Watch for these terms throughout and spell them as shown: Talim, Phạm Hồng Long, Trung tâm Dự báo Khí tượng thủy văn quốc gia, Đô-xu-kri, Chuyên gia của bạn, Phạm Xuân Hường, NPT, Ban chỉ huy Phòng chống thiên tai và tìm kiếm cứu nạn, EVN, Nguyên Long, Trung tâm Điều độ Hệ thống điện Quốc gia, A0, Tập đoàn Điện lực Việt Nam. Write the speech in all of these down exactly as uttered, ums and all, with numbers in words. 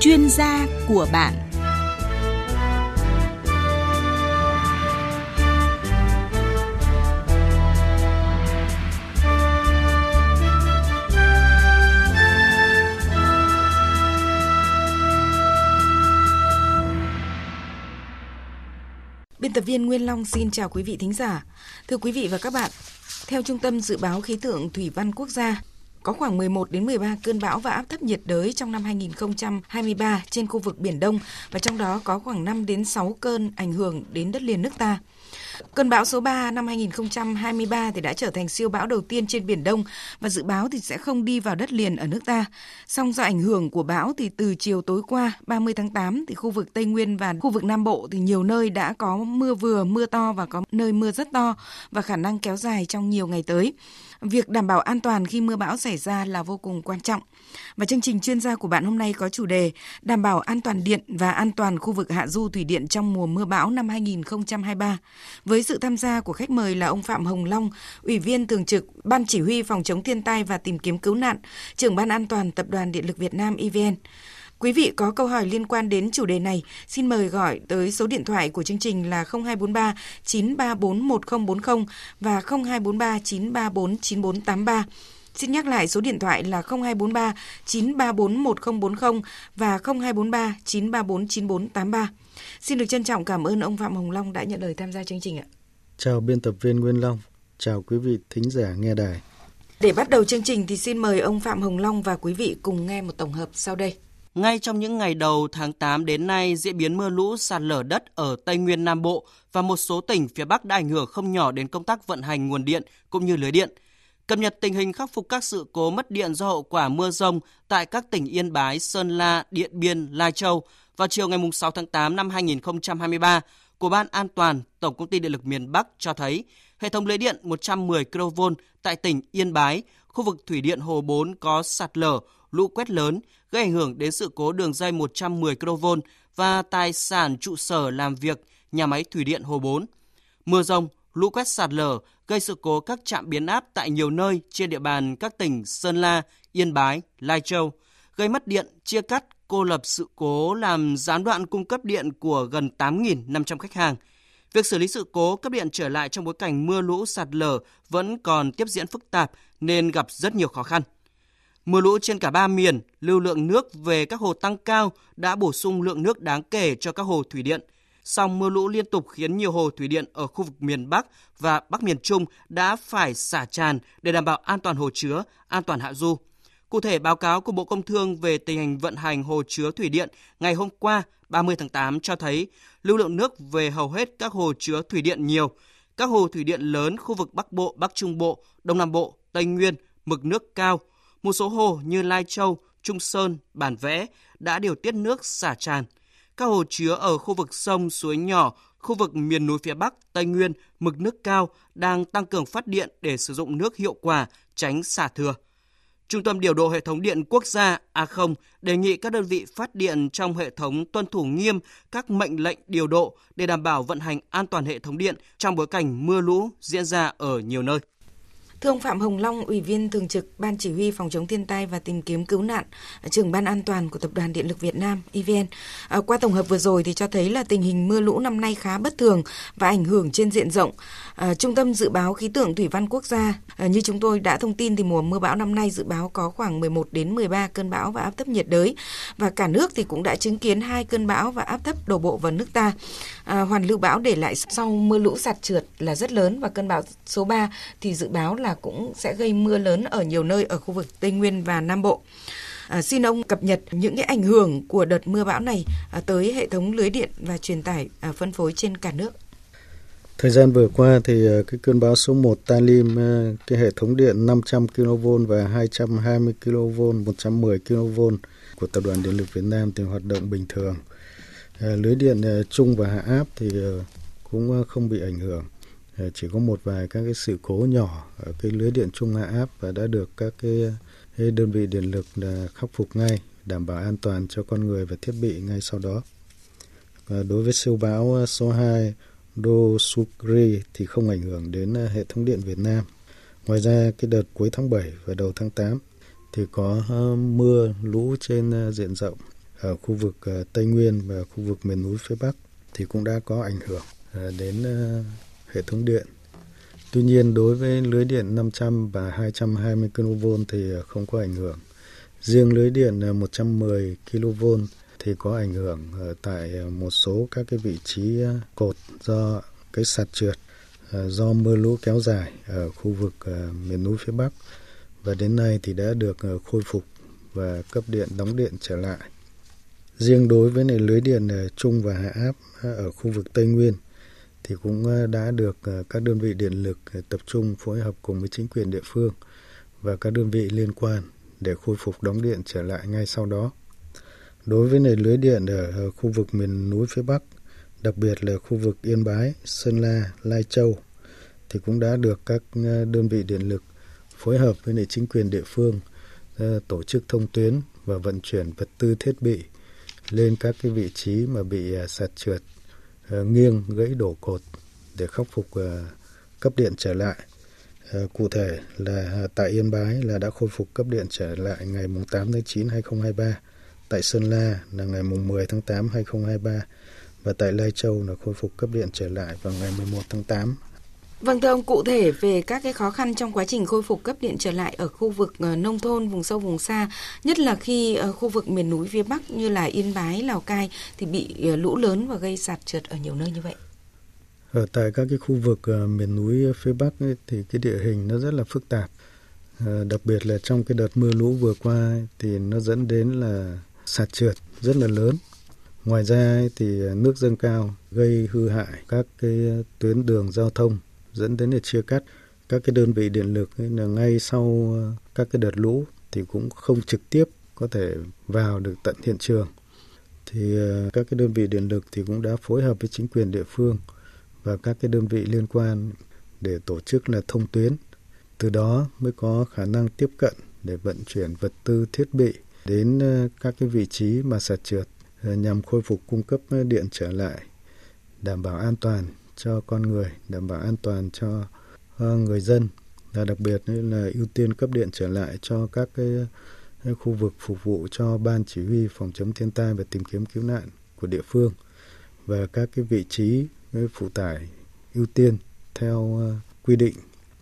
Chuyên gia của bạn. Biên tập viên Nguyên Long xin chào quý vị thính giả. Thưa quý vị và các bạn, theo Trung tâm Dự báo Khí tượng Thủy văn Quốc gia, có khoảng mười một đến mười ba cơn bão và áp thấp nhiệt đới trong năm hai nghìn không trăm hai mươi ba trên khu vực Biển Đông, và trong đó có khoảng năm đến sáu cơn ảnh hưởng đến đất liền nước ta. Cơn bão số ba năm hai nghìn không trăm hai mươi ba thì đã trở thành siêu bão đầu tiên trên Biển Đông và dự báo thì sẽ không đi vào đất liền ở nước ta. Song do ảnh hưởng của bão thì từ chiều tối qua ba mươi tháng tám thì khu vực Tây Nguyên và khu vực Nam Bộ thì nhiều nơi đã có mưa vừa, mưa to và có nơi mưa rất to và khả năng kéo dài trong nhiều ngày tới. Việc đảm bảo an toàn khi mưa bão xảy ra là vô cùng quan trọng. Và chương trình chuyên gia của bạn hôm nay có chủ đề đảm bảo an toàn điện và an toàn khu vực hạ du thủy điện trong mùa mưa bão năm hai nghìn không trăm hai mươi ba. Với sự tham gia của khách mời là ông Phạm Hồng Long, Ủy viên Thường trực Ban Chỉ huy Phòng chống thiên tai và tìm kiếm cứu nạn, Trưởng Ban An toàn Tập đoàn Điện lực Việt Nam E V N. Quý vị có câu hỏi liên quan đến chủ đề này, xin mời gọi tới số điện thoại của chương trình là không hai bốn ba chín ba bốn một không bốn không và không hai bốn ba chín ba bốn chín bốn tám ba. Xin nhắc lại số điện thoại là không hai bốn ba chín ba bốn một không bốn không và không hai bốn ba chín ba bốn chín bốn tám ba. Xin được trân trọng cảm ơn ông Phạm Hồng Long đã nhận lời tham gia chương trình ạ. Chào biên tập viên Nguyên Long, chào quý vị thính giả nghe đài. Để bắt đầu chương trình thì xin mời ông Phạm Hồng Long và quý vị cùng nghe một tổng hợp sau đây. Ngay trong những ngày đầu tháng tám đến nay, diễn biến mưa lũ sạt lở đất ở Tây Nguyên Nam Bộ và một số tỉnh phía Bắc đã ảnh hưởng không nhỏ đến công tác vận hành nguồn điện cũng như lưới điện. Cập nhật tình hình khắc phục các sự cố mất điện do hậu quả mưa rông tại các tỉnh Yên Bái, Sơn La, Điện Biên, Lai Châu vào chiều ngày sáu tháng tám năm hai nghìn không trăm hai mươi ba của Ban An toàn Tổng Công ty Điện lực miền Bắc cho thấy hệ thống lưới điện một trăm mười ki lô vôn tại tỉnh Yên Bái, khu vực thủy điện Hồ bốn có sạt lở, lũ quét lớn, gây ảnh hưởng đến sự cố đường dây một trăm mười ki lô vôn và tài sản trụ sở làm việc nhà máy thủy điện Hồ bốn. Mưa rông, lũ quét sạt lở gây sự cố các trạm biến áp tại nhiều nơi trên địa bàn các tỉnh Sơn La, Yên Bái, Lai Châu, gây mất điện, chia cắt, cô lập sự cố làm gián đoạn cung cấp điện của gần tám nghìn năm trăm khách hàng. Việc xử lý sự cố cấp điện trở lại trong bối cảnh mưa lũ sạt lở vẫn còn tiếp diễn phức tạp nên gặp rất nhiều khó khăn. Mưa lũ trên cả ba miền, lưu lượng nước về các hồ tăng cao đã bổ sung lượng nước đáng kể cho các hồ thủy điện. Song mưa lũ liên tục khiến nhiều hồ thủy điện ở khu vực miền Bắc và Bắc miền Trung đã phải xả tràn để đảm bảo an toàn hồ chứa, an toàn hạ du. Cụ thể, báo cáo của Bộ Công Thương về tình hình vận hành hồ chứa thủy điện ngày hôm qua ba mươi tháng tám cho thấy lưu lượng nước về hầu hết các hồ chứa thủy điện nhiều. Các hồ thủy điện lớn khu vực Bắc Bộ, Bắc Trung Bộ, Đông Nam Bộ, Tây Nguyên, mực nước cao. Một số hồ như Lai Châu, Trung Sơn, Bản Vẽ đã điều tiết nước xả tràn. Các hồ chứa ở khu vực sông, suối nhỏ, khu vực miền núi phía Bắc, Tây Nguyên, mực nước cao đang tăng cường phát điện để sử dụng nước hiệu quả, tránh xả thừa. Trung tâm Điều độ Hệ thống điện Quốc gia A không đề nghị các đơn vị phát điện trong hệ thống tuân thủ nghiêm các mệnh lệnh điều độ để đảm bảo vận hành an toàn hệ thống điện trong bối cảnh mưa lũ diễn ra ở nhiều nơi. Thưa ông Phạm Hồng Long, Ủy viên Thường trực Ban Chỉ huy Phòng chống thiên tai và tìm kiếm cứu nạn, Trưởng Ban An toàn của Tập đoàn Điện lực Việt Nam E V N. À, qua tổng hợp vừa rồi thì cho thấy là tình hình mưa lũ năm nay khá bất thường và ảnh hưởng trên diện rộng. À, Trung tâm Dự báo Khí tượng Thủy văn Quốc gia, à, như chúng tôi đã thông tin thì mùa mưa bão năm nay dự báo có khoảng mười một đến mười ba cơn bão và áp thấp nhiệt đới. Và cả nước thì cũng đã chứng kiến hai cơn bão và áp thấp đổ bộ vào nước ta. À, hoàn lưu bão để lại sau mưa lũ sạt trượt là rất lớn và cơn bão số ba thì dự báo là cũng sẽ gây mưa lớn ở nhiều nơi ở khu vực Tây Nguyên và Nam Bộ. À, xin ông cập nhật những cái ảnh hưởng của đợt mưa bão này à, tới hệ thống lưới điện và truyền tải à, phân phối trên cả nước. Thời gian vừa qua thì cái cơn bão số một Talim, cái hệ thống điện năm trăm ki lô vôn và hai trăm hai mươi ki lô vôn, một trăm mười ki lô vôn của Tập đoàn Điện lực Việt Nam thì hoạt động bình thường. À, lưới điện à, trung và hạ áp thì à, cũng không bị ảnh hưởng. Chỉ có một vài các cái sự cố nhỏ ở cái lưới điện trung hạ áp và đã được các cái đơn vị điện lực là khắc phục ngay, đảm bảo an toàn cho con người và thiết bị ngay sau đó. Và đối với siêu bão số hai Đô-xu-kri thì không ảnh hưởng đến hệ thống điện Việt Nam. Ngoài ra cái đợt cuối tháng bảy và đầu tháng tám thì có mưa lũ trên diện rộng ở khu vực Tây Nguyên và khu vực miền núi phía Bắc thì cũng đã có ảnh hưởng đến hệ thống điện. Tuy nhiên, đối với lưới điện năm trăm và hai trăm hai mươi kV thì không có ảnh hưởng. Riêng lưới điện một trăm mười kV thì có ảnh hưởng tại một số các cái vị trí cột do cái sạt trượt do mưa lũ kéo dài ở khu vực miền núi phía Bắc. Và đến nay thì đã được khôi phục và cấp điện đóng điện trở lại. Riêng đối với lưới điện trung và hạ áp ở khu vực Tây Nguyên thì cũng đã được các đơn vị điện lực tập trung phối hợp cùng với chính quyền địa phương và các đơn vị liên quan để khôi phục đóng điện trở lại ngay sau đó. Đối với lưới điện ở khu vực miền núi phía Bắc, đặc biệt là khu vực Yên Bái, Sơn La, Lai Châu thì cũng đã được các đơn vị điện lực phối hợp với chính quyền địa phương tổ chức thông tuyến và vận chuyển vật tư thiết bị lên các cái vị trí mà bị sạt trượt, nghiêng, gãy đổ cột để khắc phục cấp điện trở lại. Cụ thể là tại Yên Bái là đã khôi phục cấp điện trở lại ngày tám tháng chín năm hai nghìn không trăm hai mươi ba, tại Sơn La là ngày mười tháng tám năm hai nghìn không trăm hai mươi ba và tại Lai Châu là khôi phục cấp điện trở lại vào ngày mười một tháng tám. Vâng, thưa ông, cụ thể về các cái khó khăn trong quá trình khôi phục cấp điện trở lại ở khu vực nông thôn, vùng sâu, vùng xa, nhất là khi khu vực miền núi phía Bắc như là Yên Bái, Lào Cai thì bị lũ lớn và gây sạt trượt ở nhiều nơi như vậy. Ở tại các cái khu vực miền núi phía Bắc ấy, thì cái địa hình nó rất là phức tạp. Đặc biệt là trong cái đợt mưa lũ vừa qua thì nó dẫn đến là sạt trượt rất là lớn. Ngoài ra thì nước dâng cao gây hư hại các cái tuyến đường giao thông, dẫn đến là chia cắt. Các cái đơn vị điện lực là ngay sau các cái đợt lũ thì cũng không trực tiếp có thể vào được tận hiện trường. Thì các cái đơn vị điện lực thì cũng đã phối hợp với chính quyền địa phương và các cái đơn vị liên quan để tổ chức là thông tuyến. Từ đó mới có khả năng tiếp cận để vận chuyển vật tư thiết bị đến các cái vị trí mà sạt trượt nhằm khôi phục cung cấp điện trở lại, đảm bảo an toàn cho con người, đảm bảo an toàn cho người dân, và đặc biệt là ưu tiên cấp điện trở lại cho các cái khu vực phục vụ cho Ban Chỉ huy Phòng chống thiên tai và tìm kiếm cứu nạn của địa phương và các cái vị trí phụ tải ưu tiên theo quy định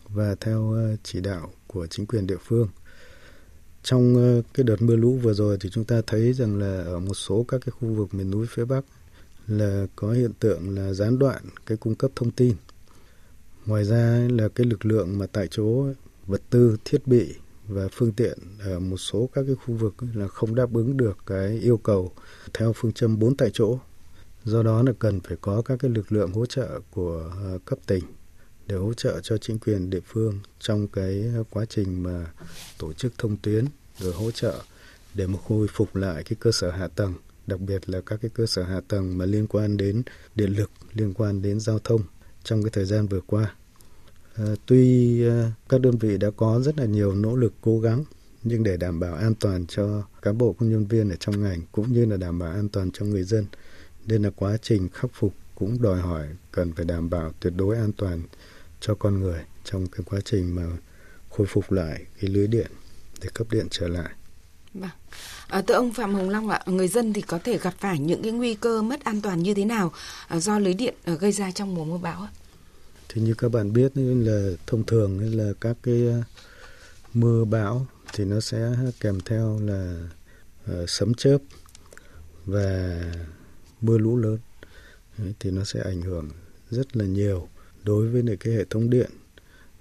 và theo chỉ đạo của chính quyền địa phương. Trong cái đợt mưa lũ vừa rồi thì chúng ta thấy rằng là ở một số các cái khu vực miền núi phía Bắc là có hiện tượng là gián đoạn cái cung cấp thông tin. Ngoài ra là cái lực lượng mà tại chỗ, vật tư, thiết bị và phương tiện ở một số các cái khu vực là không đáp ứng được cái yêu cầu theo phương châm bốn tại chỗ. Do đó là cần phải có các cái lực lượng hỗ trợ của cấp tỉnh để hỗ trợ cho chính quyền địa phương trong cái quá trình mà tổ chức thông tuyến rồi hỗ trợ để mà khôi phục lại cái cơ sở hạ tầng, đặc biệt là các cái cơ sở hạ tầng mà liên quan đến điện lực, liên quan đến giao thông trong cái thời gian vừa qua. À, tuy à, các đơn vị đã có rất là nhiều nỗ lực cố gắng, nhưng để đảm bảo an toàn cho cán bộ công nhân viên ở trong ngành cũng như là đảm bảo an toàn cho người dân, nên là quá trình khắc phục cũng đòi hỏi cần phải đảm bảo tuyệt đối an toàn cho con người trong cái quá trình mà khôi phục lại cái lưới điện để cấp điện trở lại. Vâng. À, thưa ông Phạm Hồng Long ạ, à, người dân thì có thể gặp phải những cái nguy cơ mất an toàn như thế nào à, do lưới điện à, gây ra trong mùa mưa bão ạ? Thì như các bạn biết là thông thường là các cái mưa bão thì nó sẽ kèm theo là uh, sấm chớp và mưa lũ lớn. Đấy, thì nó sẽ ảnh hưởng rất là nhiều đối với cái hệ thống điện.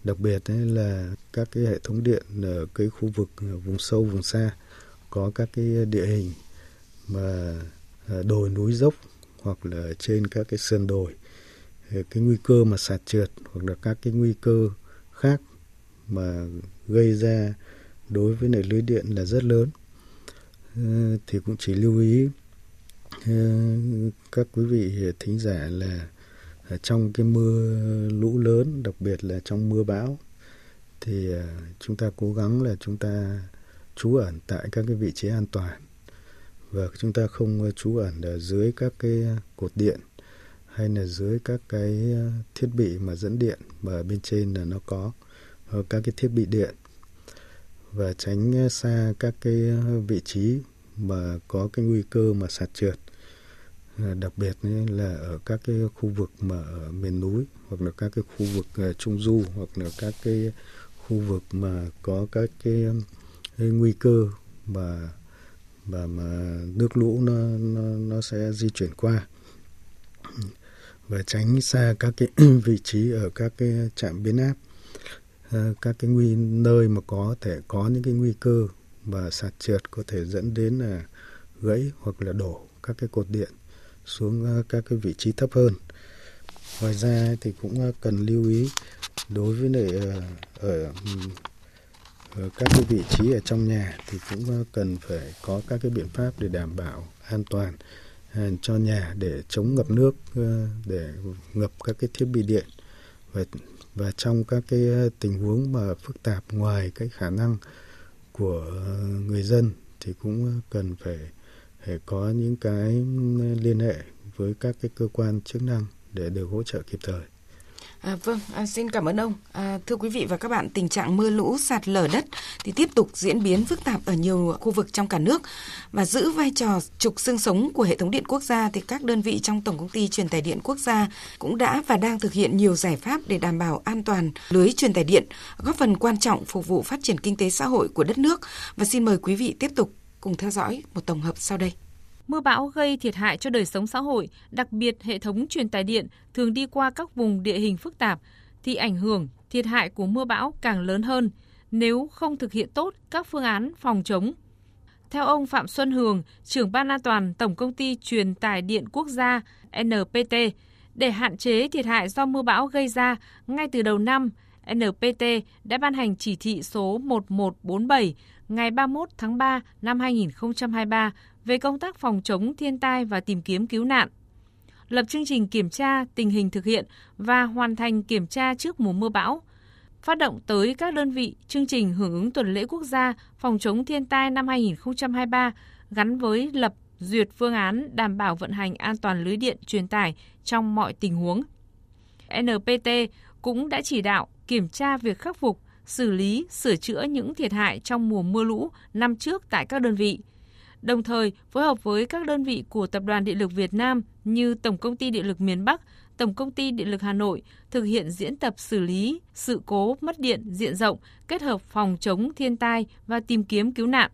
Đặc biệt là các cái hệ thống điện ở cái khu vực vùng sâu, vùng xa có các cái địa hình mà đồi núi dốc hoặc là trên các cái sườn đồi, cái nguy cơ mà sạt trượt hoặc là các cái nguy cơ khác mà gây ra đối với này lưới điện là rất lớn. Thì cũng chỉ lưu ý các quý vị thính giả là trong cái mưa lũ lớn, đặc biệt là trong mưa bão, thì chúng ta cố gắng là chúng ta trú ẩn tại các cái vị trí an toàn và chúng ta không trú ẩn ở dưới các cái cột điện hay là dưới các cái thiết bị mà dẫn điện mà bên trên là nó có các cái thiết bị điện, và tránh xa các cái vị trí mà có cái nguy cơ mà sạt trượt, đặc biệt là ở các cái khu vực mà ở miền núi hoặc là các cái khu vực trung du hoặc là các cái khu vực mà có các cái, cái nguy cơ mà và mà nước lũ nó, nó nó sẽ di chuyển qua, và tránh xa các cái vị trí ở các cái trạm biến áp, các cái nguy nơi mà có thể có những cái nguy cơ mà sạt trượt có thể dẫn đến là gãy hoặc là đổ các cái cột điện xuống các cái vị trí thấp hơn. Ngoài ra thì cũng cần lưu ý đối với lại ở các cái vị trí ở trong nhà thì cũng cần phải có các cái biện pháp để đảm bảo an toàn cho nhà, để chống ngập nước, để ngập các cái thiết bị điện. Và, và trong các cái tình huống mà phức tạp ngoài cái khả năng của người dân thì cũng cần phải, phải có những cái liên hệ với các cái cơ quan chức năng để được hỗ trợ kịp thời. À, vâng, à, xin cảm ơn ông. À, thưa quý vị và các bạn, tình trạng mưa lũ, sạt lở đất thì tiếp tục diễn biến phức tạp ở nhiều khu vực trong cả nước, và giữ vai trò trục xương sống của hệ thống điện quốc gia thì các đơn vị trong Tổng công ty Truyền tải điện Quốc gia cũng đã và đang thực hiện nhiều giải pháp để đảm bảo an toàn lưới truyền tải điện, góp phần quan trọng phục vụ phát triển kinh tế xã hội của đất nước. Và xin mời quý vị tiếp tục cùng theo dõi một tổng hợp sau đây. Mưa bão gây thiệt hại cho đời sống xã hội, đặc biệt hệ thống truyền tải điện thường đi qua các vùng địa hình phức tạp, thì ảnh hưởng, thiệt hại của mưa bão càng lớn hơn nếu không thực hiện tốt các phương án phòng chống. Theo ông Phạm Xuân Hường, trưởng Ban An toàn Tổng công ty Truyền tải điện Quốc gia en pê tê, để hạn chế thiệt hại do mưa bão gây ra, ngay từ đầu năm, en pê tê đã ban hành chỉ thị số một một bốn bảy ngày ba mươi mốt tháng ba năm hai nghìn không trăm hai mươi ba về công tác phòng chống thiên tai và tìm kiếm cứu nạn, lập chương trình kiểm tra tình hình thực hiện và hoàn thành kiểm tra trước mùa mưa bão, phát động tới các đơn vị chương trình hưởng ứng tuần lễ quốc gia phòng chống thiên tai năm hai nghìn không trăm hai mươi ba gắn với lập duyệt phương án đảm bảo vận hành an toàn lưới điện truyền tải trong mọi tình huống. en pê tê cũng đã chỉ đạo kiểm tra việc khắc phục, xử lý, sửa chữa những thiệt hại trong mùa mưa lũ năm trước tại các đơn vị, đồng thời phối hợp với các đơn vị của Tập đoàn Điện lực Việt Nam như Tổng công ty Điện lực miền Bắc, Tổng công ty Điện lực Hà Nội thực hiện diễn tập xử lý sự cố mất điện diện rộng kết hợp phòng chống thiên tai và tìm kiếm cứu nạn.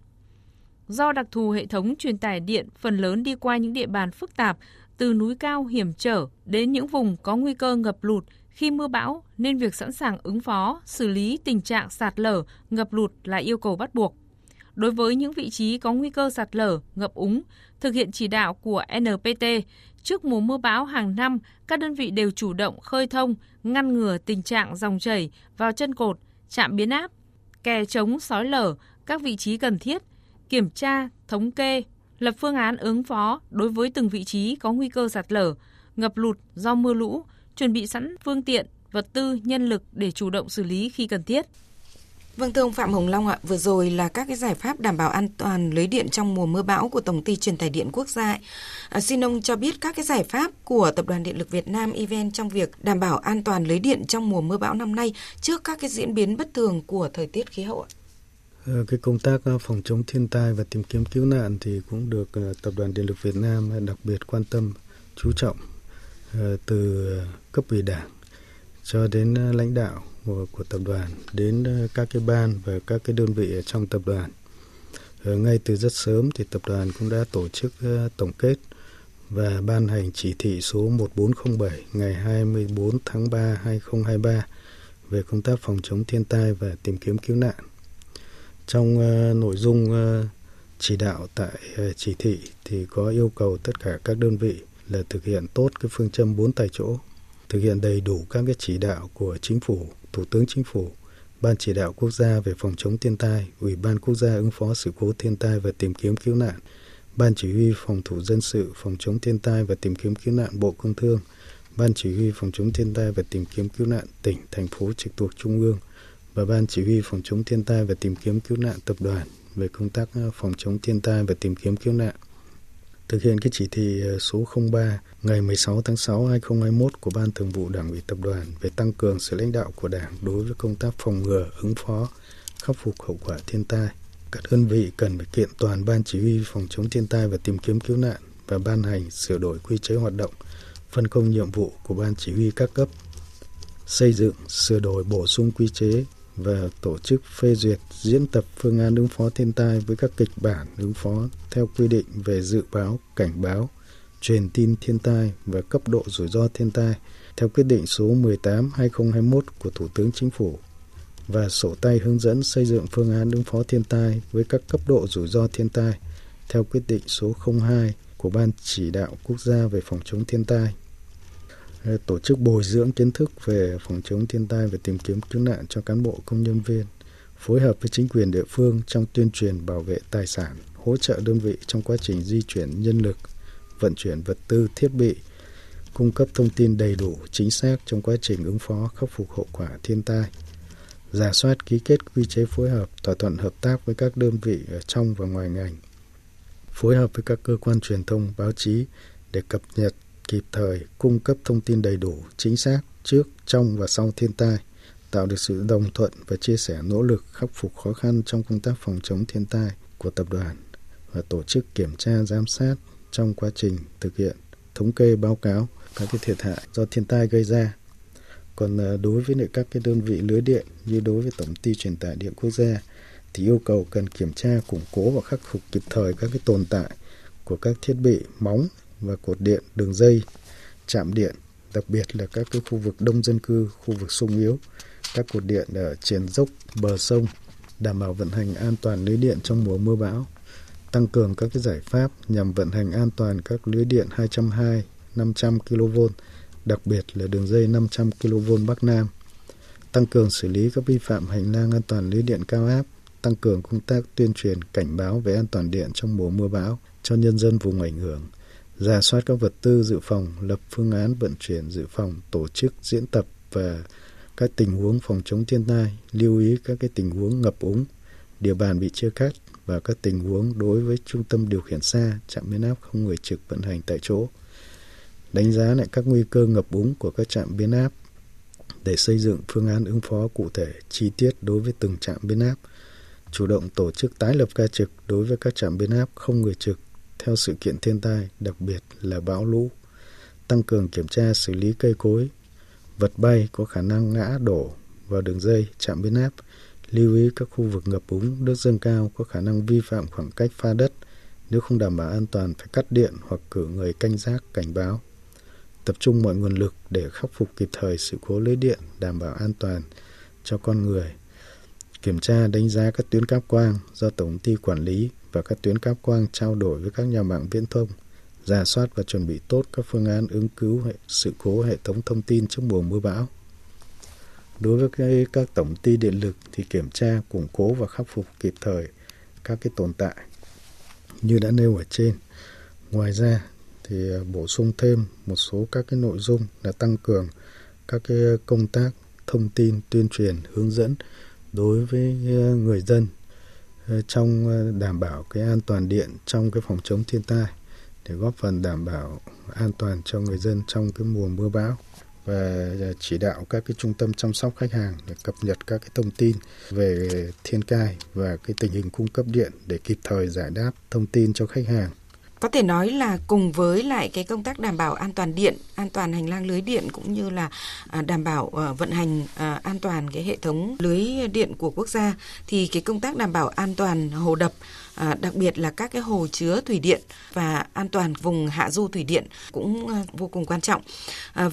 Do đặc thù hệ thống truyền tải điện phần lớn đi qua những địa bàn phức tạp, từ núi cao hiểm trở đến những vùng có nguy cơ ngập lụt khi mưa bão, nên việc sẵn sàng ứng phó, xử lý tình trạng sạt lở, ngập lụt là yêu cầu bắt buộc. Đối với những vị trí có nguy cơ sạt lở, ngập úng, thực hiện chỉ đạo của en pê tê, trước mùa mưa bão hàng năm, các đơn vị đều chủ động khơi thông, ngăn ngừa tình trạng dòng chảy vào chân cột, trạm biến áp, kè chống sói lở, các vị trí cần thiết, kiểm tra, thống kê, lập phương án ứng phó đối với từng vị trí có nguy cơ sạt lở, ngập lụt do mưa lũ, chuẩn bị sẵn phương tiện, vật tư, nhân lực để chủ động xử lý khi cần thiết. Vâng, thưa ông Phạm Hồng Long ạ, vừa rồi là các cái giải pháp đảm bảo an toàn lưới điện trong mùa mưa bão của Tổng công ty Truyền tải điện Quốc gia. À, xin ông cho biết các cái giải pháp của Tập đoàn Điện lực Việt Nam e vê en trong việc đảm bảo an toàn lưới điện trong mùa mưa bão năm nay trước các cái diễn biến bất thường của thời tiết khí hậu ạ. Cái công tác phòng chống thiên tai và tìm kiếm cứu nạn thì cũng được Tập đoàn Điện lực Việt Nam đặc biệt quan tâm, chú trọng từ cấp ủy Đảng cho đến lãnh đạo của tập đoàn, đến các cái ban và các cái đơn vị ở trong tập đoàn. Ngay từ rất sớm thì tập đoàn cũng đã tổ chức tổng kết và ban hành chỉ thị số một bốn không bảy ngày hai mươi tư tháng ba năm hai nghìn không trăm hai mươi ba về công tác phòng chống thiên tai và tìm kiếm cứu nạn. Trong nội dung chỉ đạo tại chỉ thị thì có yêu cầu tất cả các đơn vị là thực hiện tốt cái phương châm bốn tại chỗ, thực hiện đầy đủ các cái chỉ đạo của Chính phủ, Thủ tướng Chính phủ, Ban Chỉ đạo Quốc gia về phòng chống thiên tai, Ủy ban Quốc gia ứng phó sự cố thiên tai và tìm kiếm cứu nạn, Ban Chỉ huy Phòng thủ dân sự, phòng chống thiên tai và tìm kiếm cứu nạn Bộ Công Thương, Ban Chỉ huy Phòng chống thiên tai và tìm kiếm cứu nạn tỉnh, thành phố trực thuộc Trung ương và Ban Chỉ huy Phòng chống thiên tai và tìm kiếm cứu nạn tập đoàn về công tác phòng chống thiên tai và tìm kiếm cứu nạn. Thực hiện cái chỉ thị số không ba ngày mười sáu tháng sáu năm hai nghìn không trăm hai mươi mốt của Ban Thường vụ Đảng ủy Tập đoàn về tăng cường sự lãnh đạo của Đảng đối với công tác phòng ngừa, ứng phó, khắc phục hậu quả thiên tai các đơn vị cần phải kiện toàn Ban Chỉ huy Phòng chống thiên tai và tìm kiếm cứu nạn và ban hành sửa đổi quy chế hoạt động, phân công nhiệm vụ của Ban Chỉ huy các cấp, xây dựng, sửa đổi, bổ sung quy chế và tổ chức phê duyệt diễn tập phương án ứng phó thiên tai với các kịch bản ứng phó theo quy định về dự báo, cảnh báo, truyền tin thiên tai và cấp độ rủi ro thiên tai theo quyết định số mười tám trên hai nghìn không trăm hai mươi mốt của Thủ tướng Chính phủ và sổ tay hướng dẫn xây dựng phương án ứng phó thiên tai với các cấp độ rủi ro thiên tai theo quyết định số không hai của Ban Chỉ đạo Quốc gia về phòng chống thiên tai. Tổ chức bồi dưỡng kiến thức về phòng chống thiên tai và tìm kiếm cứu nạn cho cán bộ công nhân viên, phối hợp với chính quyền địa phương trong tuyên truyền bảo vệ tài sản, hỗ trợ đơn vị trong quá trình di chuyển nhân lực, vận chuyển vật tư, thiết bị, cung cấp thông tin đầy đủ, chính xác trong quá trình ứng phó khắc phục hậu quả thiên tai, rà soát ký kết quy chế phối hợp, thỏa thuận hợp tác với các đơn vị ở trong và ngoài ngành, phối hợp với các cơ quan truyền thông, báo chí để cập nhật kịp thời, cung cấp thông tin đầy đủ, chính xác trước, trong và sau thiên tai, tạo được sự đồng thuận và chia sẻ nỗ lực khắc phục khó khăn trong công tác phòng chống thiên tai của tập đoàn và tổ chức kiểm tra giám sát trong quá trình thực hiện, thống kê báo cáo các cái thiệt hại do thiên tai gây ra. Còn đối với các cái đơn vị lưới điện như đối với Tổng ty Truyền tải điện Quốc gia thì yêu cầu cần kiểm tra, củng cố và khắc phục kịp thời các cái tồn tại của các thiết bị móng và cột điện, đường dây, trạm điện, đặc biệt là các cái khu vực đông dân cư, khu vực xung yếu, các cột điện ở triền dốc, bờ sông, đảm bảo vận hành an toàn lưới điện trong mùa mưa bão, tăng cường các cái giải pháp nhằm vận hành an toàn các lưới điện hai trăm hai mươi, năm trăm ki-lô-vôn, đặc biệt là đường dây năm trăm ki-lô-vôn Bắc Nam, tăng cường xử lý các vi phạm hành lang an toàn lưới điện cao áp, tăng cường công tác tuyên truyền cảnh báo về an toàn điện trong mùa mưa bão cho nhân dân vùng ảnh hưởng, rà soát các vật tư dự phòng, lập phương án vận chuyển dự phòng, tổ chức diễn tập và các tình huống phòng chống thiên tai, lưu ý các cái tình huống ngập úng, địa bàn bị chia cắt và các tình huống đối với trung tâm điều khiển xa, trạm biến áp không người trực vận hành tại chỗ. Đánh giá lại các nguy cơ ngập úng của các trạm biến áp để xây dựng phương án ứng phó cụ thể, chi tiết đối với từng trạm biến áp, chủ động tổ chức tái lập ca trực đối với các trạm biến áp không người trực theo sự kiện thiên tai, đặc biệt là bão lũ, tăng cường kiểm tra xử lý cây cối, vật bay có khả năng ngã đổ vào đường dây, trạm biến áp, lưu ý các khu vực ngập úng, nước dâng cao có khả năng vi phạm khoảng cách pha đất, nếu không đảm bảo an toàn phải cắt điện hoặc cử người canh gác cảnh báo. Tập trung mọi nguồn lực để khắc phục kịp thời sự cố lưới điện, đảm bảo an toàn cho con người. Kiểm tra đánh giá các tuyến cáp quang do Tổng ty quản lý và các tuyến cáp quang trao đổi với các nhà mạng viễn thông, rà soát và chuẩn bị tốt các phương án ứng cứu sự cố hệ thống thông tin trước mùa mưa bão. Đối với các tổng ty điện lực thì kiểm tra, củng cố và khắc phục kịp thời các cái tồn tại như đã nêu ở trên. Ngoài ra thì bổ sung thêm một số các cái nội dung là tăng cường các cái công tác thông tin, tuyên truyền, hướng dẫn đối với người dân trong đảm bảo cái an toàn điện trong cái phòng chống thiên tai để góp phần đảm bảo an toàn cho người dân trong cái mùa mưa bão, và chỉ đạo các cái trung tâm chăm sóc khách hàng để cập nhật các cái thông tin về thiên tai và cái tình hình cung cấp điện để kịp thời giải đáp thông tin cho khách hàng. Có thể nói là cùng với lại cái công tác đảm bảo an toàn điện, an toàn hành lang lưới điện cũng như là đảm bảo vận hành an toàn cái hệ thống lưới điện của quốc gia thì cái công tác đảm bảo an toàn hồ đập, đặc biệt là các cái hồ chứa thủy điện và an toàn vùng hạ du thủy điện cũng vô cùng quan trọng.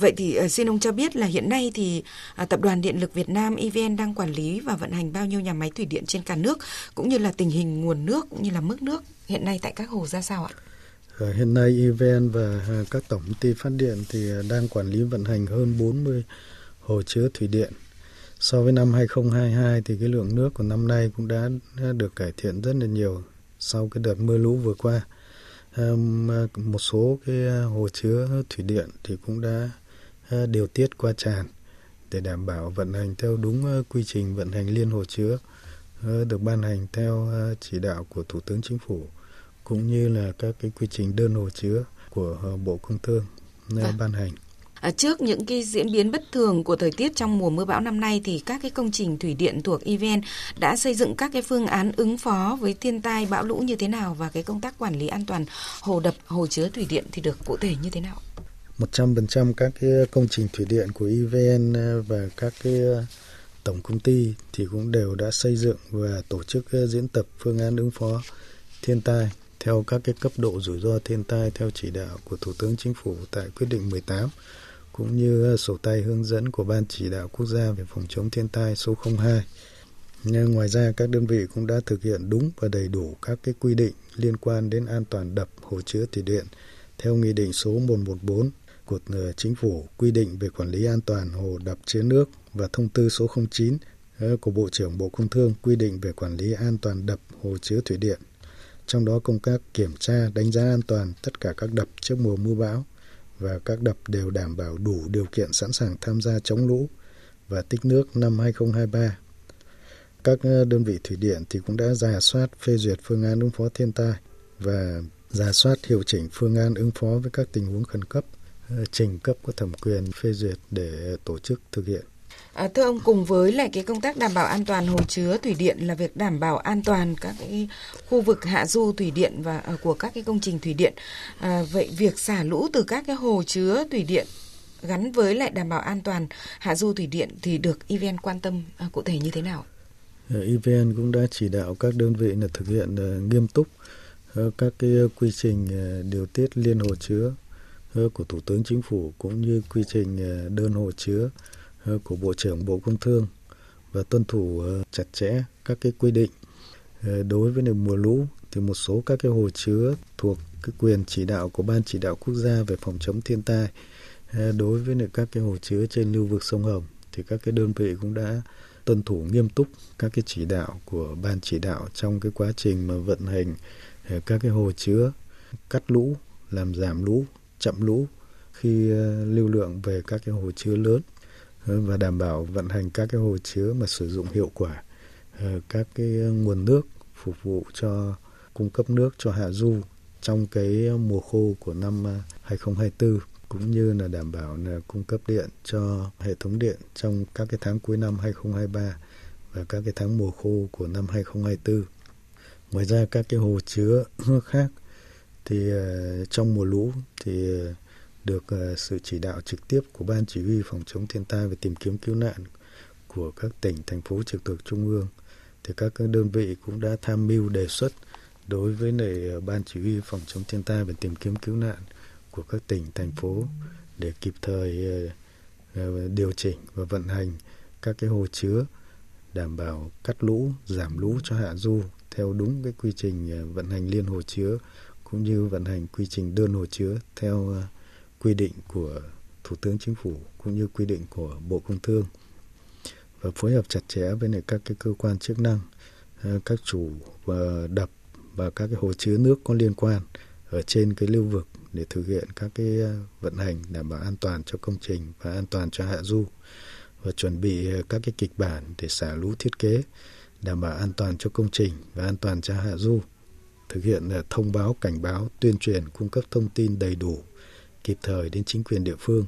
Vậy thì xin ông cho biết là hiện nay thì Tập đoàn Điện lực Việt Nam E V N đang quản lý và vận hành bao nhiêu nhà máy thủy điện trên cả nước, cũng như là tình hình nguồn nước cũng như là mức nước hiện nay tại các hồ ra sao ạ? Hiện nay E V N và các tổng công ty phát điện thì đang quản lý vận hành hơn bốn mươi hồ chứa thủy điện. So với năm hai nghìn không trăm hai mươi hai thì cái lượng nước của năm nay cũng đã được cải thiện rất là nhiều sau cái đợt mưa lũ vừa qua. Một số cái hồ chứa thủy điện thì cũng đã điều tiết qua tràn để đảm bảo vận hành theo đúng quy trình vận hành liên hồ chứa được ban hành theo chỉ đạo của Thủ tướng Chính phủ, cũng như là các cái quy trình đơn hồ chứa của Bộ Công Thương à. ban hành. Trước những cái diễn biến bất thường của thời tiết trong mùa mưa bão năm nay thì các cái công trình thủy điện thuộc e vê en đã xây dựng các cái phương án ứng phó với thiên tai bão lũ như thế nào, và cái công tác quản lý an toàn hồ đập, hồ chứa thủy điện thì được cụ thể như thế nào? một trăm phần trăm các cái công trình thủy điện của e vê en và các cái tổng công ty thì cũng đều đã xây dựng và tổ chức diễn tập phương án ứng phó thiên tai theo các cái cấp độ rủi ro thiên tai theo chỉ đạo của Thủ tướng Chính phủ tại quyết định mười tám, cũng như sổ tay hướng dẫn của Ban Chỉ đạo Quốc gia về phòng chống thiên tai số không hai. Nhưng ngoài ra, các đơn vị cũng đã thực hiện đúng và đầy đủ các cái quy định liên quan đến an toàn đập, hồ chứa thủy điện theo Nghị định số một trăm mười bốn của Chính phủ quy định về quản lý an toàn hồ đập chứa nước và Thông tư số không chín của Bộ trưởng Bộ Công Thương quy định về quản lý an toàn đập, hồ chứa thủy điện. Trong đó công tác kiểm tra, đánh giá an toàn tất cả các đập trước mùa mưa bão và các đập đều đảm bảo đủ điều kiện sẵn sàng tham gia chống lũ và tích nước năm hai không hai ba. Các đơn vị thủy điện thì cũng đã rà soát, phê duyệt phương án ứng phó thiên tai và rà soát, hiệu chỉnh phương án ứng phó với các tình huống khẩn cấp, trình cấp có thẩm quyền phê duyệt để tổ chức thực hiện. À, thưa ông, cùng với lại cái công tác đảm bảo an toàn hồ chứa thủy điện là việc đảm bảo an toàn các cái khu vực hạ du thủy điện và à, của các cái công trình thủy điện. À, vậy việc xả lũ từ các cái hồ chứa thủy điện gắn với lại đảm bảo an toàn hạ du thủy điện thì được e vê en quan tâm à, cụ thể như thế nào? e vê en cũng đã chỉ đạo các đơn vị là thực hiện uh, nghiêm túc uh, các cái quy trình uh, điều tiết liên hồ chứa uh, của Thủ tướng Chính phủ, cũng như quy trình uh, đơn hồ chứa của Bộ trưởng Bộ Công Thương, và tuân thủ chặt chẽ các cái quy định. Đối với mùa lũ thì một số các cái hồ chứa thuộc cái quyền chỉ đạo của Ban Chỉ đạo Quốc gia về phòng chống thiên tai, đối với các cái hồ chứa trên lưu vực sông Hồng thì các cái đơn vị cũng đã tuân thủ nghiêm túc các cái chỉ đạo của Ban Chỉ đạo trong cái quá trình mà vận hành các cái hồ chứa, cắt lũ, làm giảm lũ, chậm lũ khi lưu lượng về các cái hồ chứa lớn, và đảm bảo vận hành các cái hồ chứa mà sử dụng hiệu quả các cái nguồn nước phục vụ cho cung cấp nước cho hạ du trong cái mùa khô của năm hai không hai tư, cũng như là đảm bảo là cung cấp điện cho hệ thống điện trong các cái tháng cuối năm hai không hai ba và các cái tháng mùa khô của năm hai không hai tư. Ngoài ra các cái hồ chứa khác thì trong mùa lũ thì được sự chỉ đạo trực tiếp của Ban Chỉ huy phòng chống thiên tai và tìm kiếm cứu nạn của các tỉnh, thành phố trực thuộc trung ương, thì các đơn vị cũng đã tham mưu đề xuất đối với lại Ban Chỉ huy phòng chống thiên tai và tìm kiếm cứu nạn của các tỉnh, thành phố để kịp thời điều chỉnh và vận hành các cái hồ chứa, đảm bảo cắt lũ, giảm lũ cho hạ du theo đúng cái quy trình vận hành liên hồ chứa, cũng như vận hành quy trình đơn hồ chứa theo quy định của Thủ tướng Chính phủ cũng như quy định của Bộ Công Thương, và phối hợp chặt chẽ với lại các cái cơ quan chức năng, các chủ đập và các cái hồ chứa nước có liên quan ở trên cái lưu vực để thực hiện các cái vận hành đảm bảo an toàn cho công trình và an toàn cho hạ du, và chuẩn bị các cái kịch bản để xả lũ thiết kế đảm bảo an toàn cho công trình và an toàn cho hạ du, thực hiện thông báo, cảnh báo, tuyên truyền, cung cấp thông tin đầy đủ kịp thời đến chính quyền địa phương,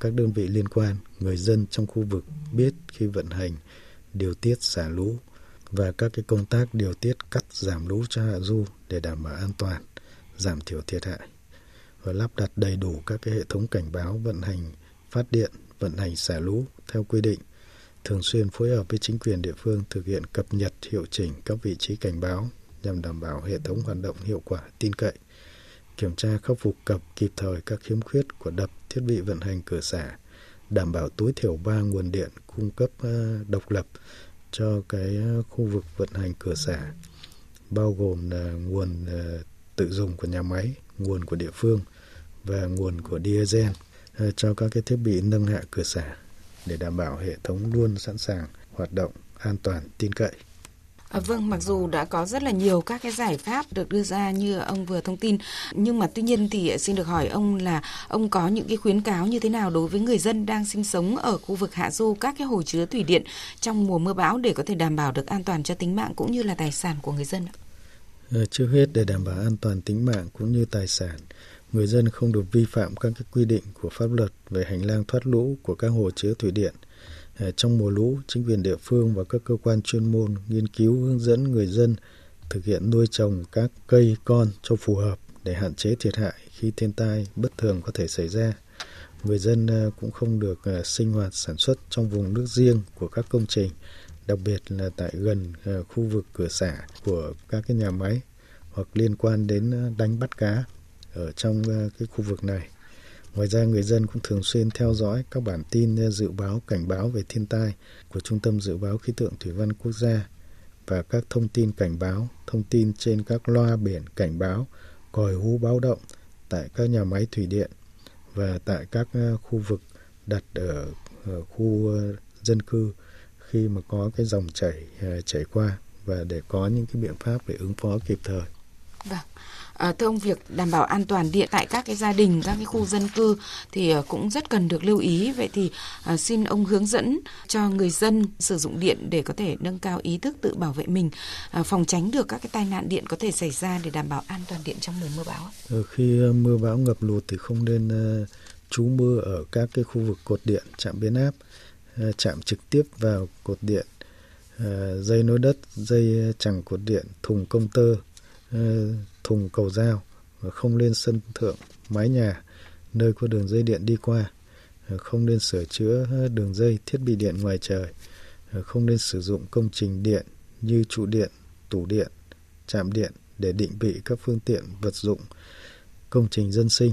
các đơn vị liên quan, người dân trong khu vực biết khi vận hành, điều tiết xả lũ và các cái công tác điều tiết cắt giảm lũ cho hạ du để đảm bảo an toàn, giảm thiểu thiệt hại, và lắp đặt đầy đủ các cái hệ thống cảnh báo vận hành phát điện, vận hành xả lũ theo quy định, thường xuyên phối hợp với chính quyền địa phương thực hiện cập nhật, hiệu chỉnh các vị trí cảnh báo nhằm đảm bảo hệ thống hoạt động hiệu quả, tin cậy, kiểm tra khắc phục cập kịp thời các khiếm khuyết của đập, thiết bị vận hành cửa xả, đảm bảo tối thiểu ba nguồn điện cung cấp độc lập cho cái khu vực vận hành cửa xả, bao gồm là nguồn tự dùng của nhà máy, nguồn của địa phương và nguồn của diesel cho các cái thiết bị nâng hạ cửa xả, để đảm bảo hệ thống luôn sẵn sàng hoạt động an toàn, tin cậy. À, vâng, mặc dù đã có rất là nhiều các cái giải pháp được đưa ra như ông vừa thông tin, nhưng mà tuy nhiên thì xin được hỏi ông là ông có những cái khuyến cáo như thế nào đối với người dân đang sinh sống ở khu vực hạ du các cái hồ chứa thủy điện trong mùa mưa bão để có thể đảm bảo được an toàn cho tính mạng cũng như là tài sản của người dân ạ? Trước hết, để đảm bảo an toàn tính mạng cũng như tài sản, người dân không được vi phạm các cái quy định của pháp luật về hành lang thoát lũ của các hồ chứa thủy điện. Trong mùa lũ, chính quyền địa phương và các cơ quan chuyên môn nghiên cứu hướng dẫn người dân thực hiện nuôi trồng các cây con cho phù hợp để hạn chế thiệt hại khi thiên tai bất thường có thể xảy ra. Người dân cũng không được sinh hoạt sản xuất trong vùng nước riêng của các công trình, đặc biệt là tại gần khu vực cửa xả của các cái nhà máy hoặc liên quan đến đánh bắt cá ở trong cái khu vực này. Ngoài ra, người dân cũng thường xuyên theo dõi các bản tin dự báo, cảnh báo về thiên tai của Trung tâm Dự báo Khí tượng Thủy văn Quốc gia và các thông tin cảnh báo, thông tin trên các loa biển cảnh báo, còi hú báo động tại các nhà máy thủy điện và tại các khu vực đặt ở khu dân cư khi mà có cái dòng chảy chảy qua, và để có những cái biện pháp để ứng phó kịp thời. Vâng. À, thưa ông, việc đảm bảo an toàn điện tại các cái gia đình, các cái khu dân cư thì cũng rất cần được lưu ý. Vậy thì à, xin ông hướng dẫn cho người dân sử dụng điện để có thể nâng cao ý thức tự bảo vệ mình, à, phòng tránh được các cái tai nạn điện có thể xảy ra để đảm bảo an toàn điện trong mùa mưa bão. Ừ, khi mưa bão ngập lụt thì không nên uh, trú mưa ở các cái khu vực cột điện, trạm biến áp, uh, chạm trực tiếp vào cột điện, uh, dây nối đất, dây chằng cột điện, thùng công tơ, thùng cầu dao, không lên sân thượng, mái nhà nơi có đường dây điện đi qua, không nên sửa chữa đường dây, thiết bị điện ngoài trời, không nên sử dụng công trình điện như trụ điện, tủ điện, trạm điện để định vị các phương tiện, vật dụng, công trình dân sinh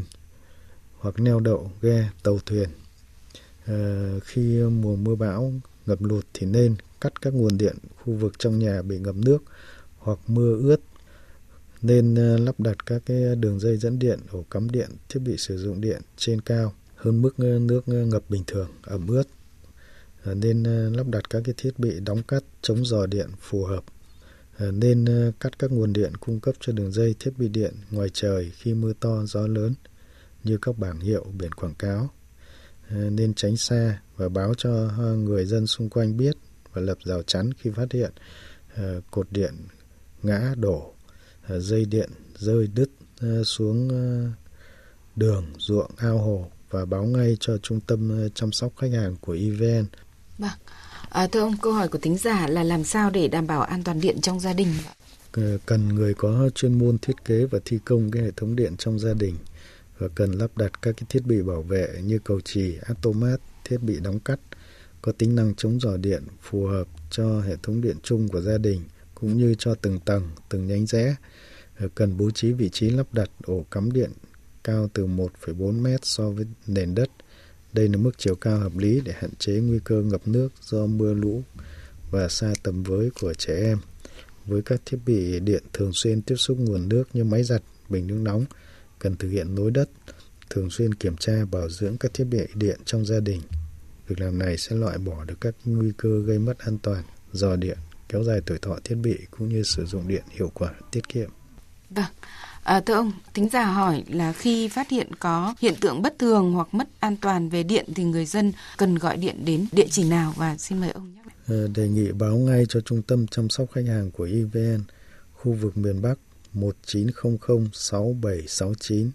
hoặc neo đậu, ghe, tàu thuyền. Khi mùa mưa bão ngập lụt thì nên cắt các nguồn điện khu vực trong nhà bị ngập nước hoặc mưa ướt, nên lắp đặt các cái đường dây dẫn điện, ổ cắm điện, thiết bị sử dụng điện trên cao hơn mức nước ngập bình thường, ẩm ướt. Nên lắp đặt các cái thiết bị đóng cắt, chống rò điện phù hợp. Nên cắt các nguồn điện cung cấp cho đường dây, thiết bị điện ngoài trời khi mưa to, gió lớn như các bảng hiệu, biển quảng cáo. Nên tránh xa và báo cho người dân xung quanh biết và lập rào chắn khi phát hiện cột điện ngã đổ, dây điện rơi đứt xuống đường, ruộng, ao hồ và báo ngay cho trung tâm chăm sóc khách hàng của e vê en. Vâng. À, thưa ông, câu hỏi của thính giả là làm sao để đảm bảo an toàn điện trong gia đình? Cần người có chuyên môn thiết kế và thi công cái hệ thống điện trong gia đình và cần lắp đặt các cái thiết bị bảo vệ như cầu chì, áp tô mát, thiết bị đóng cắt có tính năng chống rò điện phù hợp cho hệ thống điện chung của gia đình, cũng như cho từng tầng, từng nhánh rẽ. Cần bố trí vị trí lắp đặt ổ cắm điện cao từ một phẩy bốn mét so với nền đất. Đây là mức chiều cao hợp lý để hạn chế nguy cơ ngập nước do mưa lũ và xa tầm với của trẻ em. Với các thiết bị điện thường xuyên tiếp xúc nguồn nước như máy giặt, bình nước nóng, cần thực hiện nối đất, thường xuyên kiểm tra bảo dưỡng các thiết bị điện trong gia đình. Việc làm này sẽ loại bỏ được các nguy cơ gây mất an toàn, rò điện, kéo dài tuổi thọ thiết bị cũng như sử dụng điện hiệu quả, tiết kiệm. Vâng. À, thưa ông, thính giả hỏi là khi phát hiện có hiện tượng bất thường hoặc mất an toàn về điện thì người dân cần gọi điện đến địa chỉ nào, và xin mời ông nhắc lại. À, đề nghị báo ngay cho Trung tâm Chăm sóc Khách hàng của e vê en, khu vực miền Bắc một chín không không sáu bảy sáu chín,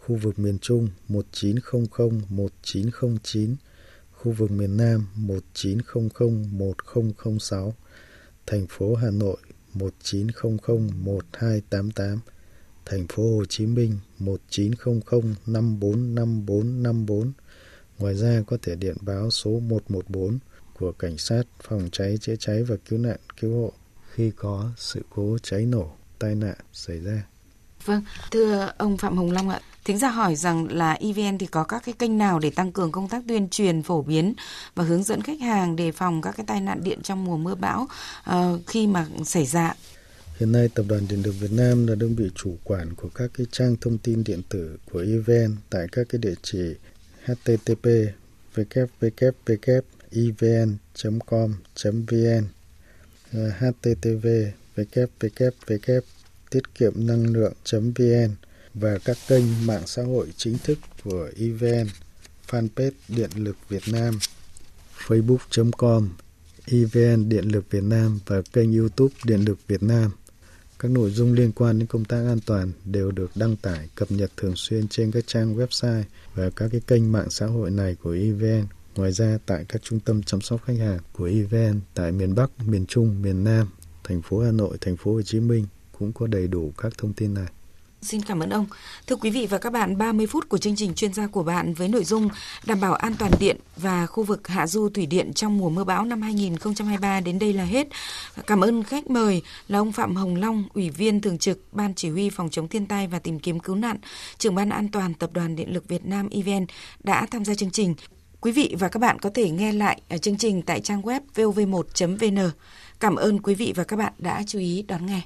khu vực miền Trung một chín không không một chín không chín, khu vực miền Nam một chín không không một không không sáu, thành phố Hà Nội một chín không không một hai tám tám, thành phố Hồ Chí Minh một chín không không năm bốn năm bốn năm bốn. Ngoài ra có thể điện báo số một một bốn của Cảnh sát Phòng cháy chữa cháy và Cứu nạn Cứu hộ khi có sự cố cháy nổ, tai nạn xảy ra. Vâng, thưa ông Phạm Hồng Long ạ, thính giả hỏi rằng là e vê en thì có các cái kênh nào để tăng cường công tác tuyên truyền, phổ biến và hướng dẫn khách hàng đề phòng các cái tai nạn điện trong mùa mưa bão uh, khi mà xảy ra? Hiện nay, Tập đoàn Điện lực Việt Nam là đơn vị chủ quản của các cái trang thông tin điện tử của e vê en tại các cái địa chỉ h t t p w w w chấm e v n chấm com chấm v n, h t t p w w w chấm tiết kiệm năng lượng chấm v n và các kênh mạng xã hội chính thức của e vê en, fanpage Điện lực Việt Nam, facebook chấm com, e vê en Điện lực Việt Nam và kênh YouTube Điện lực Việt Nam. Các nội dung liên quan đến công tác an toàn đều được đăng tải, cập nhật thường xuyên trên các trang website và các cái kênh mạng xã hội này của e vê en. Ngoài ra, tại các trung tâm chăm sóc khách hàng của e vê en tại miền Bắc, miền Trung, miền Nam, thành phố Hà Nội, thành phố Hồ Chí Minh cũng có đầy đủ các thông tin này. Xin cảm ơn ông. Thưa quý vị và các bạn, ba mươi phút của chương trình chuyên gia của bạn với nội dung đảm bảo an toàn điện và khu vực hạ du thủy điện trong mùa mưa bão năm hai không hai ba đến đây là hết. Cảm ơn khách mời là ông Phạm Hồng Long, Ủy viên Thường trực Ban Chỉ huy Phòng chống thiên tai và tìm kiếm cứu nạn, Trưởng Ban An toàn Tập đoàn Điện lực Việt Nam e vê en đã tham gia chương trình. Quý vị và các bạn có thể nghe lại chương trình tại trang web vê o vê một chấm vê en. Cảm ơn quý vị và các bạn đã chú ý đón nghe.